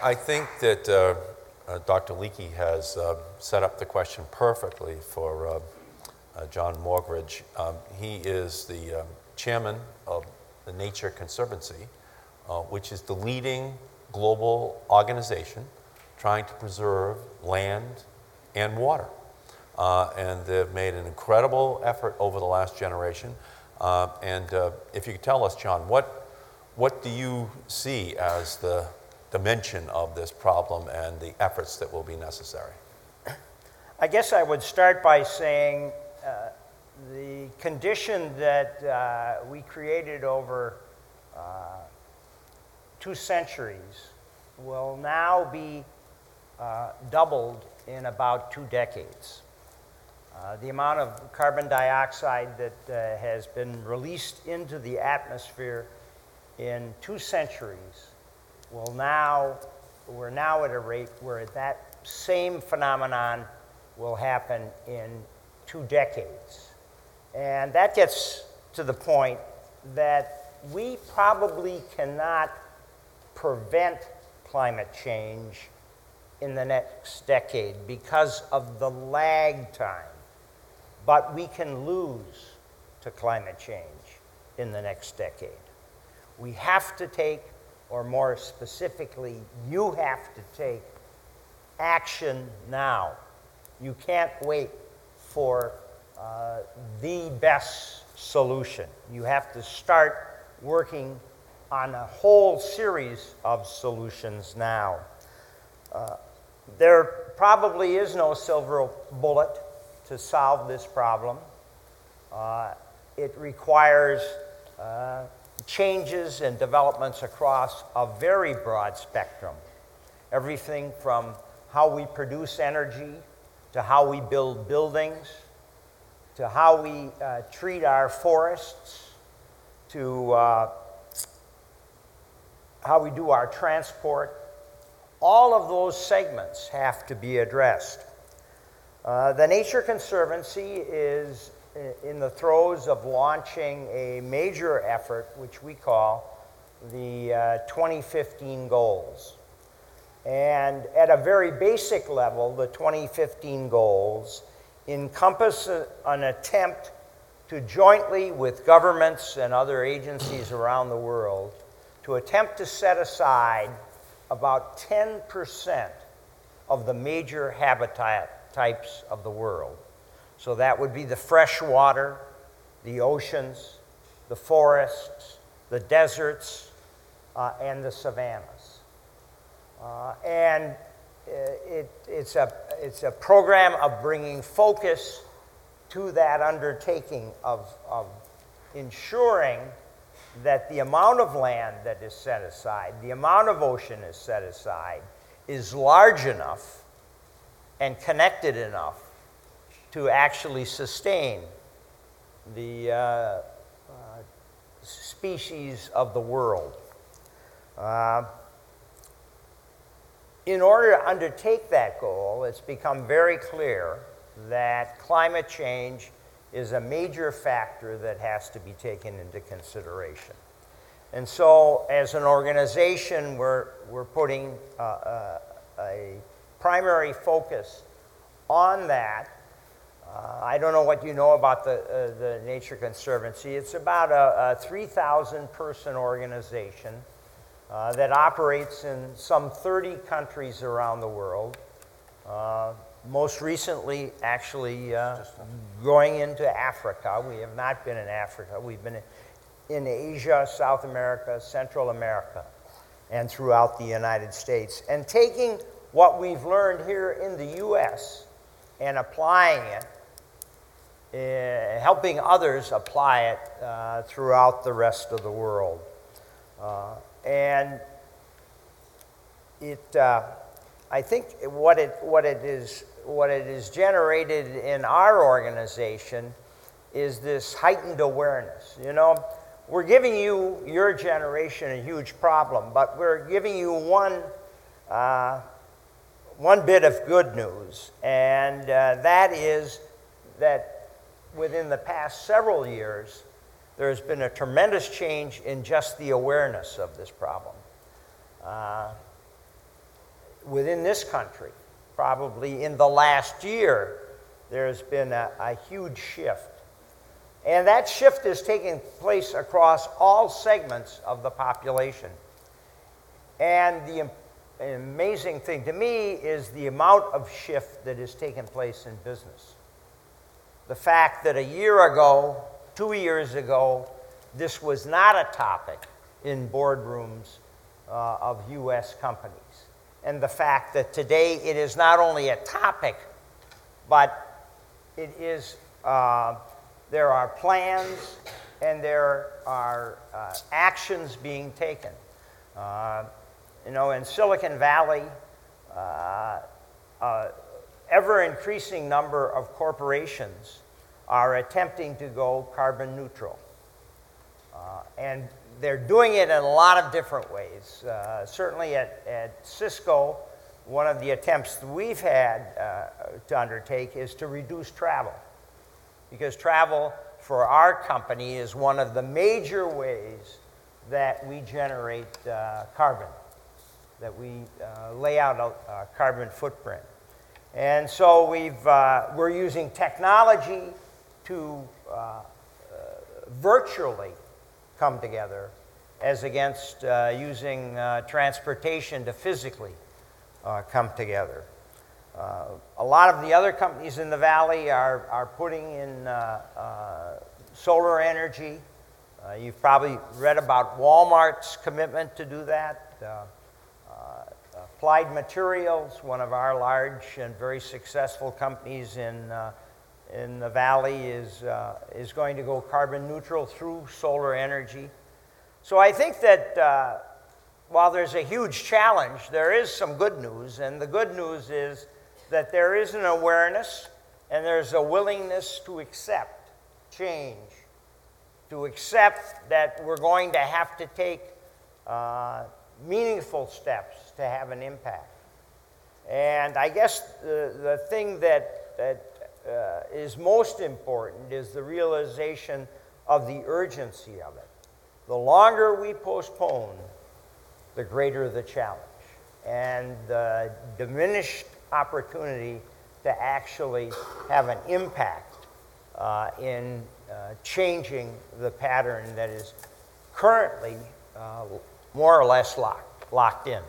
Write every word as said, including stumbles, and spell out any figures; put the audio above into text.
I think that uh, uh, Doctor Leakey has uh, set up the question perfectly for uh, uh, John Morgridge. Um, he is the um, chairman of the Nature Conservancy, uh, which is the leading global organization trying to preserve land and water. Uh, and they've made an incredible effort over the last generation. Uh, and uh, if you could tell us, John, what what do you see as the dimension of this problem and the efforts that will be necessary? I guess I would start by saying uh, the condition that uh, we created over uh, two centuries will now be uh, doubled in about two decades. Uh, the amount of carbon dioxide that uh, has been released into the atmosphere in two centuries will now, we're now at a rate where that same phenomenon will happen in two decades. And that gets to the point that we probably cannot prevent climate change in the next decade because of the lag time. But we can lose to climate change in the next decade. We have to take, or more specifically, you have to take action now. You can't wait for uh, the best solution. You have to start working on a whole series of solutions now. Uh, there probably is no silver bullet to solve this problem. Uh, it requires uh, changes and developments across a very broad spectrum. Everything from how we produce energy, to how we build buildings, to how we uh, treat our forests, to uh, how we do our transport. All of those segments have to be addressed. Uh, the Nature Conservancy is in the throes of launching a major effort, which we call the uh, twenty fifteen goals. And at a very basic level, the twenty fifteen goals encompass a, an attempt to jointly with governments and other agencies around the world to attempt to set aside about ten percent of the major habitat types of the world. So that would be the fresh water, the oceans, the forests, the deserts, uh, and the savannas. Uh, and it, it's, a, it's a program of bringing focus to that undertaking of, of ensuring that the amount of land that is set aside, the amount of ocean is set aside, is large enough and connected enough to actually sustain the uh, uh, species of the world. Uh, in order to undertake that goal, it's become very clear that climate change is a major factor that has to be taken into consideration. And so, as an organization, we're, we're putting uh, uh, a primary focus on that. Uh, I don't know what you know about the, uh, the Nature Conservancy. It's about a, a three thousand person organization uh, that operates in some thirty countries around the world. Uh, most recently, actually, uh, going into Africa. We have not been in Africa. We've been in Asia, South America, Central America, and throughout the United States. And taking what we've learned here in the U S and applying it, Uh, helping others apply it uh, throughout the rest of the world. Uh, and it, uh, I think what it, what it is, what it is generated in our organization is this heightened awareness. You know, we're giving you, your generation, a huge problem, but we're giving you one, uh, one bit of good news, and uh, that is that within the past several years, there has been a tremendous change in just the awareness of this problem. Uh, within this country, probably in the last year, there's been a, a huge shift. And that shift is taking place across all segments of the population. And the amazing thing to me is the amount of shift that has taken place in business. The fact that a year ago, two years ago, this was not a topic in boardrooms uh, of U S companies. And the fact that today it is not only a topic, but it is, uh, there are plans and there are uh, actions being taken. Uh, you know, in Silicon Valley, uh, uh, ever-increasing number of corporations are attempting to go carbon neutral. Uh, and they're doing it in a lot of different ways. Uh, certainly at, at Cisco, one of the attempts we've had uh, to undertake is to reduce travel, because travel for our company is one of the major ways that we generate uh, carbon, that we uh, lay out a uh, carbon footprint. And so we've, uh, we're using technology to uh, uh, virtually come together as against uh, using uh, transportation to physically uh, come together. Uh, a lot of the other companies in the Valley are, are putting in uh, uh, solar energy. Uh, you've probably read about Walmart's commitment to do that. Uh, Applied Materials, one of our large and very successful companies in, uh, in the Valley, is, uh, is going to go carbon neutral through solar energy. So I think that uh, while there's a huge challenge, there is some good news. And the good news is that there is an awareness and there's a willingness to accept change, to accept that we're going to have to take uh, meaningful steps to have an impact. And I guess the, the thing that, that uh, is most important is the realization of the urgency of it. The longer we postpone, the greater the challenge and the diminished opportunity to actually have an impact uh, in uh, changing the pattern that is currently uh, more or less locked, locked in.